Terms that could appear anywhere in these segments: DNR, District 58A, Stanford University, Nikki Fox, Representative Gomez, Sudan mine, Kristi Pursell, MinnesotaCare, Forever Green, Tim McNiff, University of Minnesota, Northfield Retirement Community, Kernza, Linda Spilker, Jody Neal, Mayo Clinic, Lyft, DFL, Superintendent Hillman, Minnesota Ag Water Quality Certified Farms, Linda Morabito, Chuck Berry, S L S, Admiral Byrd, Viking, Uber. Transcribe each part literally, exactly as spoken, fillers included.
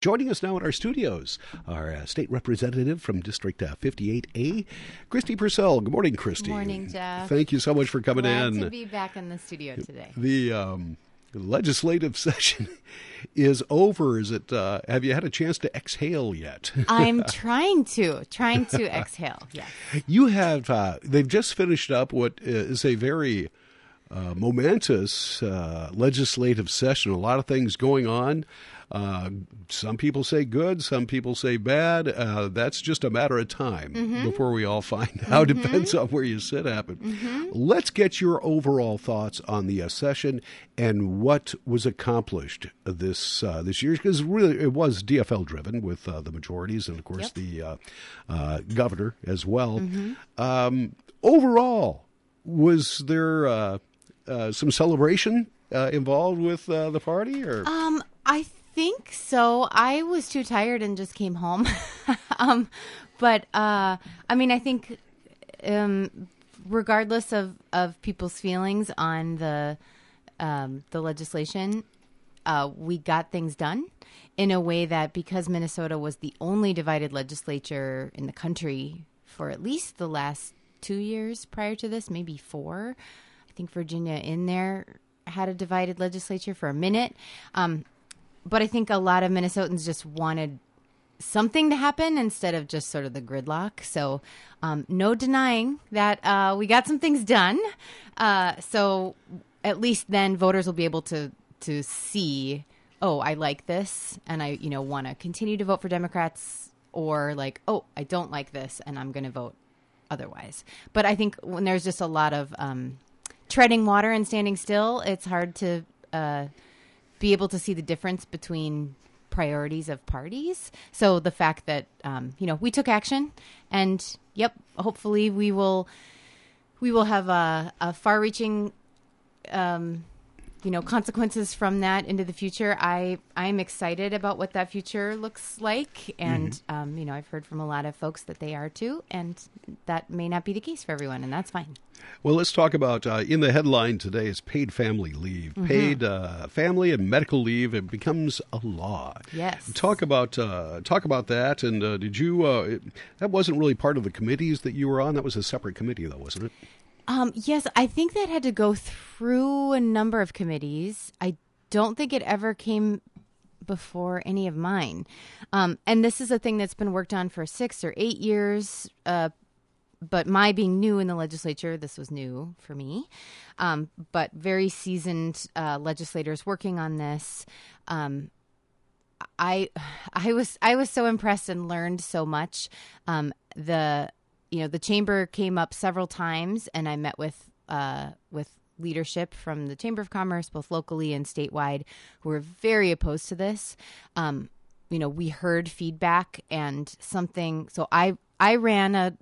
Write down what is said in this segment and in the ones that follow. Joining us now in our studios, our uh, state representative from District uh, fifty-eight A, Kristi Pursell. Good morning, Kristi. Good morning, Jeff. Thank you so much for coming Glad in. Glad to be back in the studio today. The um, legislative session is over. Is it? Uh, have you had a chance to exhale yet? I'm trying to, trying to exhale, yes. You have, uh, they've just finished up what is a very uh, momentous uh, legislative session. A lot of things going on. Uh, some people say good, some people say bad. Uh, that's just a matter of time mm-hmm. before we all find out. Mm-hmm. Depends on where you sit at. But mm-hmm. let's get your overall thoughts on the uh, session and what was accomplished this uh, this year, because really it was D F L driven with uh, the majorities and of course yep. the uh, uh, governor as well. Mm-hmm. Um, overall, was there uh, uh, some celebration uh, involved with uh, the party? Or um, I. Th- I think so. I was too tired and just came home. um, but, uh, I mean, I think um, regardless of, of people's feelings on the, um, the legislation, uh, we got things done in a way that, because Minnesota was the only divided legislature in the country for at least the last two years prior to this, maybe four, I think Virginia in there had a divided legislature for a minute. Um, But I think a lot of Minnesotans just wanted something to happen instead of just sort of the gridlock. So um, no denying that uh, we got some things done. Uh, so at least then voters will be able to to see, oh, I like this and I, you know, want to continue to vote for Democrats, or like, oh, I don't like this and I'm going to vote otherwise. But I think when there's just a lot of um, treading water and standing still, it's hard to uh be able to see the difference between priorities of parties. So the fact that, um, you know, we took action and, yep, hopefully we will we will have a, a far-reaching, um, you know, consequences from that into the future. I, I'm excited about what that future looks like. And, mm-hmm. um, you know, I've heard from a lot of folks that they are too, and that may not be the case for everyone, and that's fine. Well, let's talk about, uh, in the headline today is paid family leave. Mm-hmm. Paid uh, family and medical leave, it becomes a law. Yes. Talk about uh, talk about that. And uh, did you, uh, it, that wasn't really part of the committees that you were on. That was a separate committee, though, wasn't it? Um, yes, I think that had to go through a number of committees. I don't think it ever came before any of mine. Um, and this is a thing that's been worked on for six or eight years uh But my being new in the legislature, this was new for me, um, but very seasoned uh, legislators working on this. Um, I, I was I was so impressed and learned so much. Um, the you know the chamber came up several times, and I met with uh, with leadership from the Chamber of Commerce, both locally and statewide, who were very opposed to this. Um, you know, we heard feedback and something. So I I ran a.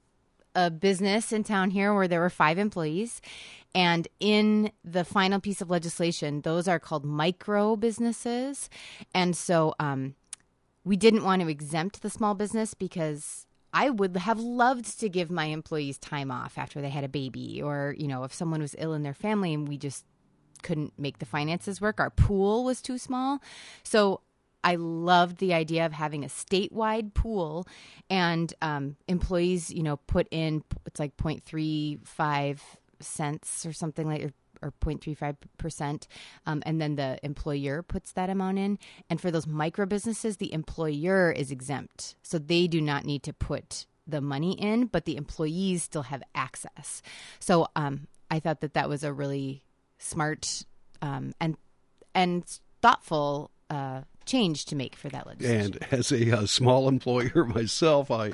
a business in town here where there were five employees, and in the final piece of legislation, those are called micro businesses. And so um, we didn't want to exempt the small business, because I would have loved to give my employees time off after they had a baby, or, you know, if someone was ill in their family and we just couldn't make the finances work, our pool was too small. So I loved the idea of having a statewide pool, and um, employees, you know, put in, it's like zero point three five cents or something like, or, or zero point three five percent. Um, and then the employer puts that amount in. And for those micro businesses, the employer is exempt. So they do not need to put the money in, but the employees still have access. So um, I thought that that was a really smart um, and, and thoughtful uh change to make for that legislation. And as a uh, small employer myself, I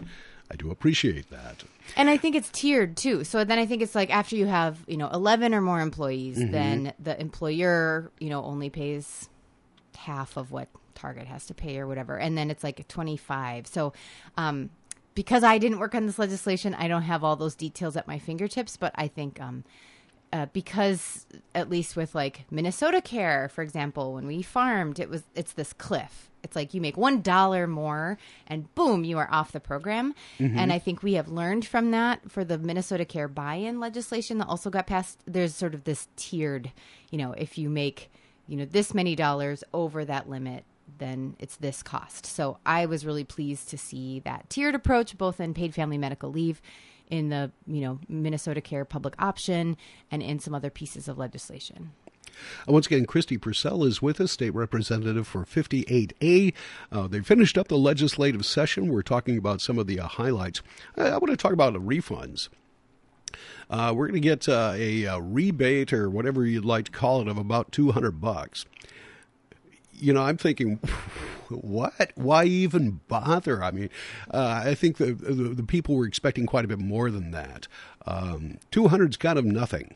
I do appreciate that. And I think it's tiered too. So then I think it's like after you have, you know, eleven or more employees, mm-hmm. then the employer, you know, only pays half of what Target has to pay or whatever. And then it's like twenty-five. So um, because I didn't work on this legislation, I don't have all those details at my fingertips, but I think um Uh, because at least with like MinnesotaCare, for example, when we farmed, it was it's this cliff. It's like you make one dollar more and boom, you are off the program. Mm-hmm. And I think we have learned from that for the MinnesotaCare buy-in legislation that also got passed. There's sort of this tiered, you know, if you make, you know, this many dollars over that limit, then it's this cost. So I was really pleased to see that tiered approach, both in paid family medical leave, in the, you know, MinnesotaCare public option, and in some other pieces of legislation. Once again, Kristi Pursell is with us, state representative for fifty-eight A. Uh, they finished up the legislative session. We're talking about some of the uh, highlights. I, I want to talk about the refunds. Uh, we're going to get uh, a, a rebate or whatever you'd like to call it of about two hundred bucks. You know, I'm thinking, what? Why even bother? I mean, uh, I think the, the the people were expecting quite a bit more than that. Um, two hundred's kind of nothing.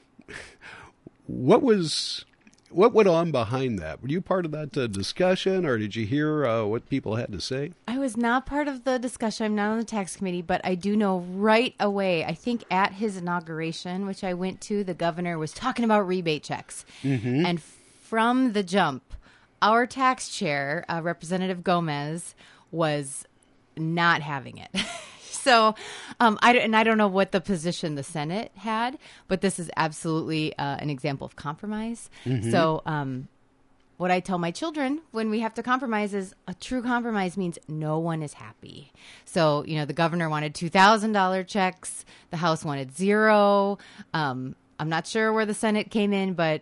What was, what went on behind that? Were you part of that uh, discussion, or did you hear uh, what people had to say? I was not part of the discussion. I'm not on the tax committee, but I do know right away, I think at his inauguration, which I went to, the governor was talking about rebate checks. Mm-hmm. And from the jump, our tax chair, uh, Representative Gomez, was not having it. So, um, I, and I don't know what the position the Senate had, but this is absolutely uh, an example of compromise. Mm-hmm. So um, what I tell my children when we have to compromise is a true compromise means no one is happy. So, you know, the governor wanted two thousand dollars checks. The House wanted zero. Um, I'm not sure where the Senate came in, but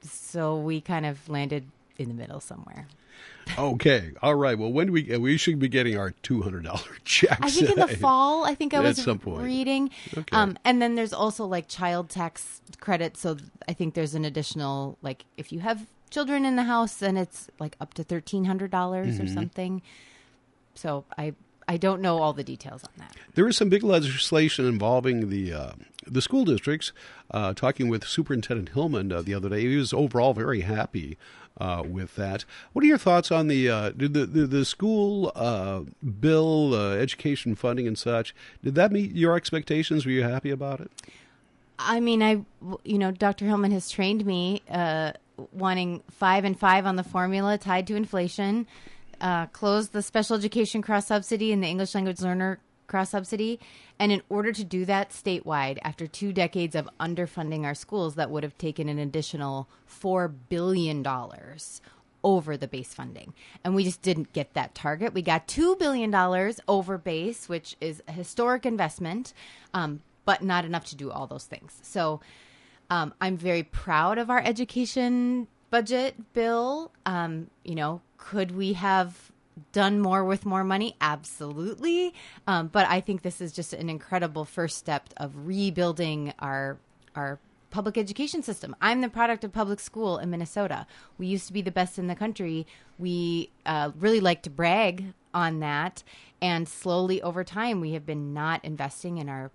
so we kind of landed in the middle somewhere. Okay. All right. Well, when do we we should be getting our two hundred dollars checks? I think in the fall. I think I was reading. Okay. Um, and then there's also like child tax credit. So I think there's an additional, like if you have children in the house, then it's like up to thirteen hundred dollars mm-hmm. or something. So I I don't know all the details on that. There is some big legislation involving the uh, the school districts. Uh, talking with Superintendent Hillman uh, the other day, he was overall very happy uh, with that. What are your thoughts on the uh, did the, the the school uh, bill, uh, education funding, and such? Did that meet your expectations? Were you happy about it? I mean, I you know, Doctor Hillman has trained me uh, wanting five and five on the formula tied to inflation. Uh, close the special education cross-subsidy and the English language learner cross-subsidy. And in order to do that statewide, after two decades of underfunding our schools, that would have taken an additional four billion dollars over the base funding. And we just didn't get that target. We got two billion dollars over base, which is a historic investment, um, but not enough to do all those things. So um, I'm very proud of our education budget bill. Um, you know, could we have done more with more money? Absolutely. Um, but I think this is just an incredible first step of rebuilding our our public education system. I'm the product of public school in Minnesota. We used to be the best in the country. We uh, really like to brag on that. And slowly over time, we have been not investing in our,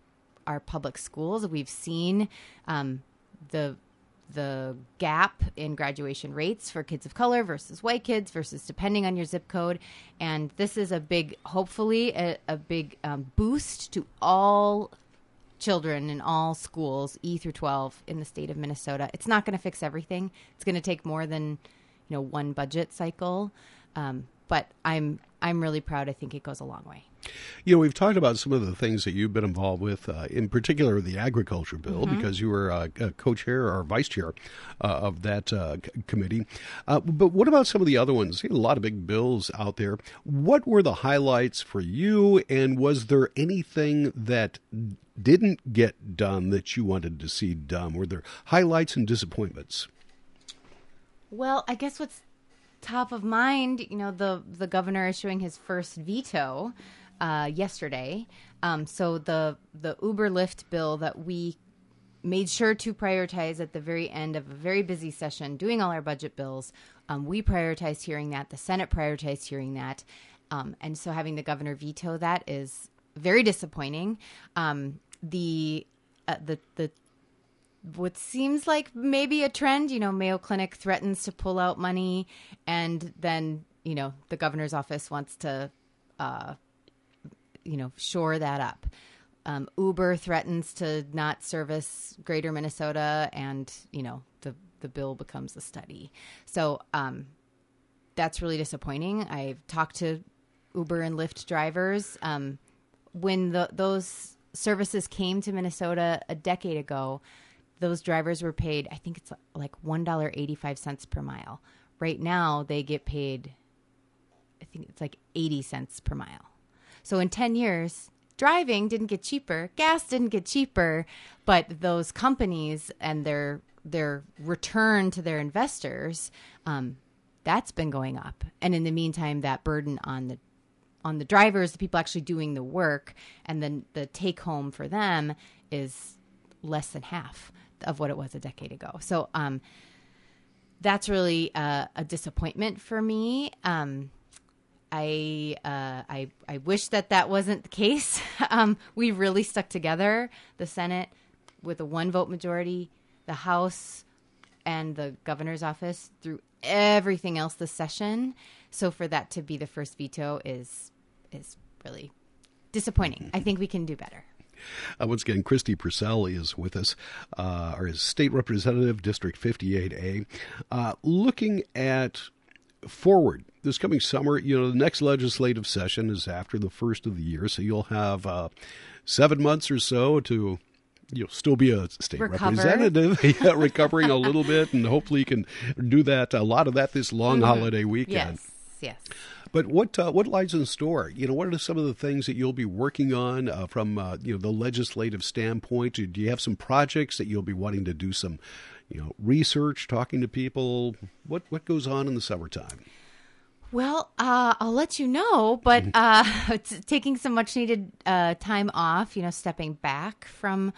our public schools. We've seen um, the the gap in graduation rates for kids of color versus white kids versus depending on your zip code. And this is a big, hopefully, a, a big um, boost to all children in all schools, E through twelve in the state of Minnesota. It's not going to fix everything. It's going to take more than, you know, one budget cycle. Um, but I'm I'm really proud. I think it goes a long way. You know, we've talked about some of the things that you've been involved with, uh, in particular the agriculture bill, mm-hmm. because you were uh, co-chair or vice chair uh, of that uh, c- committee. Uh, but what about some of the other ones? You know, a lot of big bills out there. What were the highlights for you, and was there anything that didn't get done that you wanted to see done? Were there highlights and disappointments? Well, I guess what's top of mind, you know, the, the governor issuing his first veto Uh, yesterday. Um, so the the Uber Lyft bill that we made sure to prioritize at the very end of a very busy session, doing all our budget bills, um, we prioritized hearing that. The Senate prioritized hearing that. Um, and so having the governor veto that is very disappointing. Um, the, uh, the, the, what seems like maybe a trend, you know, Mayo Clinic threatens to pull out money, and then, you know, the governor's office wants to, uh, you know, shore that up. Um, Uber threatens to not service greater Minnesota, and, you know, the, the bill becomes a study. So um, that's really disappointing. I've talked to Uber and Lyft drivers. Um, when the, those services came to Minnesota a decade ago, those drivers were paid, I think it's like one dollar and eighty-five cents per mile. Right now, they get paid think it's like eighty cents per mile. So in ten years, driving didn't get cheaper, gas didn't get cheaper, but those companies and their their return to their investors, um, that's been going up. And in the meantime, that burden on the on the drivers, the people actually doing the work, and then the take home for them is less than half of what it was a decade ago. So um, that's really a, a disappointment for me. Um, I, uh, I I wish that that wasn't the case. Um, we really stuck together, the Senate with a one-vote majority, the House and the governor's office through everything else this session. So for that to be the first veto is is really disappointing. I think we can do better. Uh, once again, Kristi Pursell is with us, uh, our state representative, District fifty-eight A. Uh, looking at forward this coming summer, you know, the next legislative session is after the first of the year, so you'll have uh, seven months or so to, you'll still be a state Recover. representative, yeah, recovering a little bit, and hopefully you can do that, a lot of that this long mm-hmm. holiday weekend. Yes, yes. But what uh, what lies in store? You know, what are some of the things that you'll be working on uh, from uh, you know, the legislative standpoint? Do you have some projects that you'll be wanting to do some, you know, research, talking to people? What what goes on in the summertime? Well, uh, I'll let you know, but uh, it's taking some much needed uh, time off, you know, stepping back from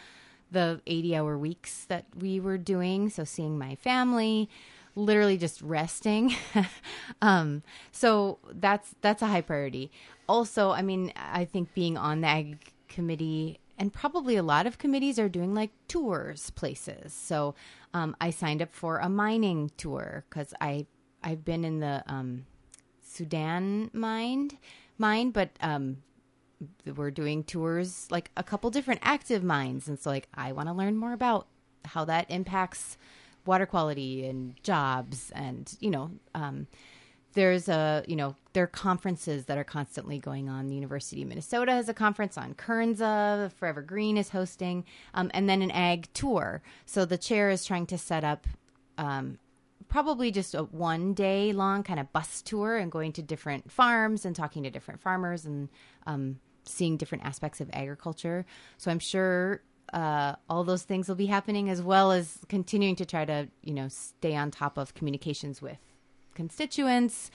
the eighty hour weeks that we were doing. So seeing my family, literally just resting. um, so that's, that's a high priority. Also, I mean, I think being on the Ag Committee, and probably a lot of committees are doing like tours places. So um, I signed up for a mining tour because I, I've been in the um, Sudan mine, mine but um, we're doing tours, like a couple different active mines. And so like I want to learn more about how that impacts water quality and jobs. And, you know, um, there's a, you know, there are conferences that are constantly going on. The University of Minnesota has a conference on Kernza, Forever Green is hosting, um, and then an ag tour. So the chair is trying to set up um, probably just a one day long kind of bus tour and going to different farms and talking to different farmers and um, seeing different aspects of agriculture. So I'm sure uh, all those things will be happening, as well as continuing to try to, you know, stay on top of communications with constituents.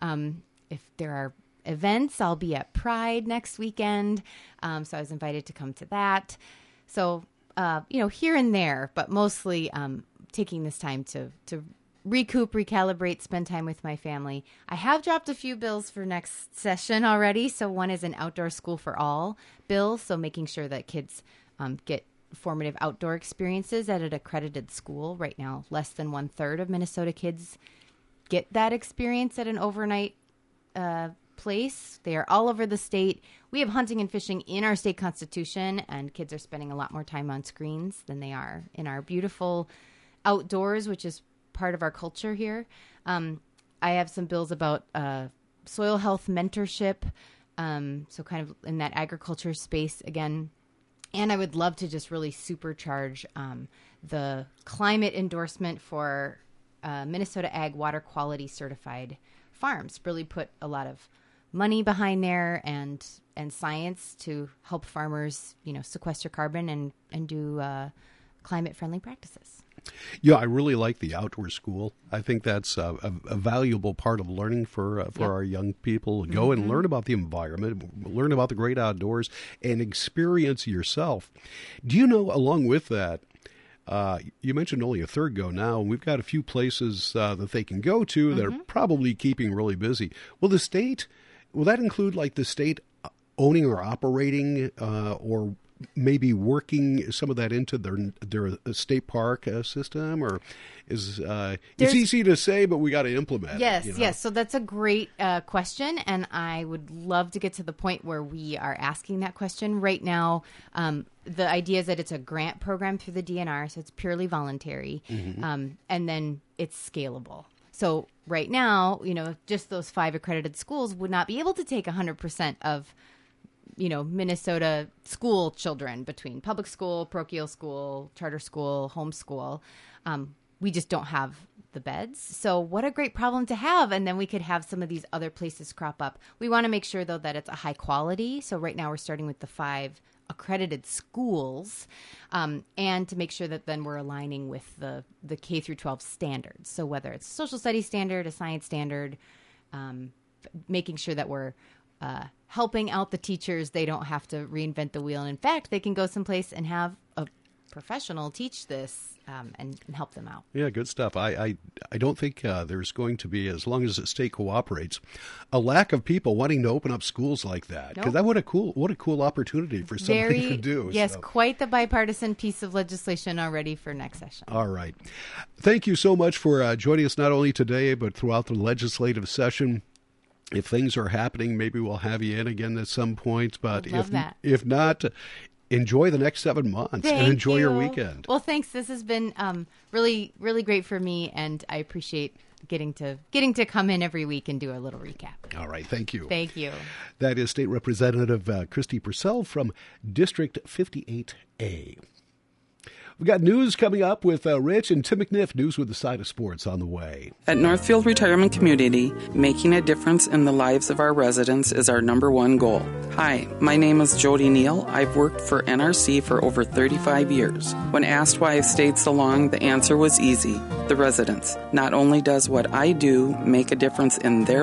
Um, if there are events, I'll be at Pride next weekend. Um, so I was invited to come to that. So, uh, you know, here and there, but mostly um, taking this time to, to recoup, recalibrate, spend time with my family. I have dropped a few bills for next session already. So one is an outdoor school for all bill. So making sure that kids um, get formative outdoor experiences at an accredited school. Right now, less than one third of Minnesota kids get that experience at an overnight uh, place. They are all over the state. We have hunting and fishing in our state constitution, and kids are spending a lot more time on screens than they are in our beautiful outdoors, which is part of our culture here. Um, I have some bills about uh, soil health mentorship, um, so kind of in that agriculture space again. And I would love to just really supercharge um, the climate endorsement for Uh, Minnesota Ag Water Quality Certified Farms. Really put a lot of money behind there and and science to help farmers, you know, sequester carbon and and do uh, climate friendly practices. Yeah, I really like the outdoor school. I think that's a, a, a valuable part of learning for uh, for yep. our young people. Go mm-hmm. and learn about the environment, learn about the great outdoors, and experience yourself. Do you know, along with that, Uh, you mentioned only a third go now, and we've got a few places uh, that they can go to that mm-hmm. are probably keeping really busy. Will the state, will that include like the state owning or operating uh, or maybe working some of that into their their state park uh, system? Or is uh, it's easy to say, but we got to implement yes, it. Yes, you know? yes. So that's a great uh, question, and I would love to get to the point where we are asking that question right now. Um, The idea is that it's a grant program through the D N R, so it's purely voluntary, mm-hmm. um, and then it's scalable. So right now, you know, just those five accredited schools would not be able to take one hundred percent of, you know, Minnesota school children between public school, parochial school, charter school, homeschool. Um, we just don't have the beds. So what a great problem to have. And then we could have some of these other places crop up. We want to make sure, though, that it's a high quality. So right now we're starting with the five accredited schools, um, and to make sure that then we're aligning with the, the K through twelve standards. So whether it's a social studies standard, a science standard, um, making sure that we're uh, helping out the teachers. They don't have to reinvent the wheel. And in fact, they can go someplace and have a professional teach this um, and, and help them out. Yeah, good stuff. I I, I don't think uh, there's going to be, as long as the state cooperates, a lack of people wanting to open up schools like that. Because nope. that what a cool what a cool opportunity for somebody Very, to do. Yes, so. Quite the bipartisan piece of legislation already for next session. All right. Thank you so much for uh, joining us not only today but throughout the legislative session. If things are happening, maybe we'll have you in again at some point. But if that. if not. Enjoy the next seven months Thank and enjoy you. your weekend. Well, thanks. This has been um, really, really great for me, and I appreciate getting to getting to come in every week and do a little recap. All right. Thank you. Thank you. That is State Representative uh, Kristi Pursell from District fifty-eight A. We've got news coming up with uh, Rich and Tim McNiff. News with the side of sports on the way. At Northfield Retirement Community, making a difference in the lives of our residents is our number one goal. Hi, my name is Jody Neal. I've worked for N R C for over thirty-five years. When asked why I've stayed so long, the answer was easy. The residents. Not only does what I do make a difference in their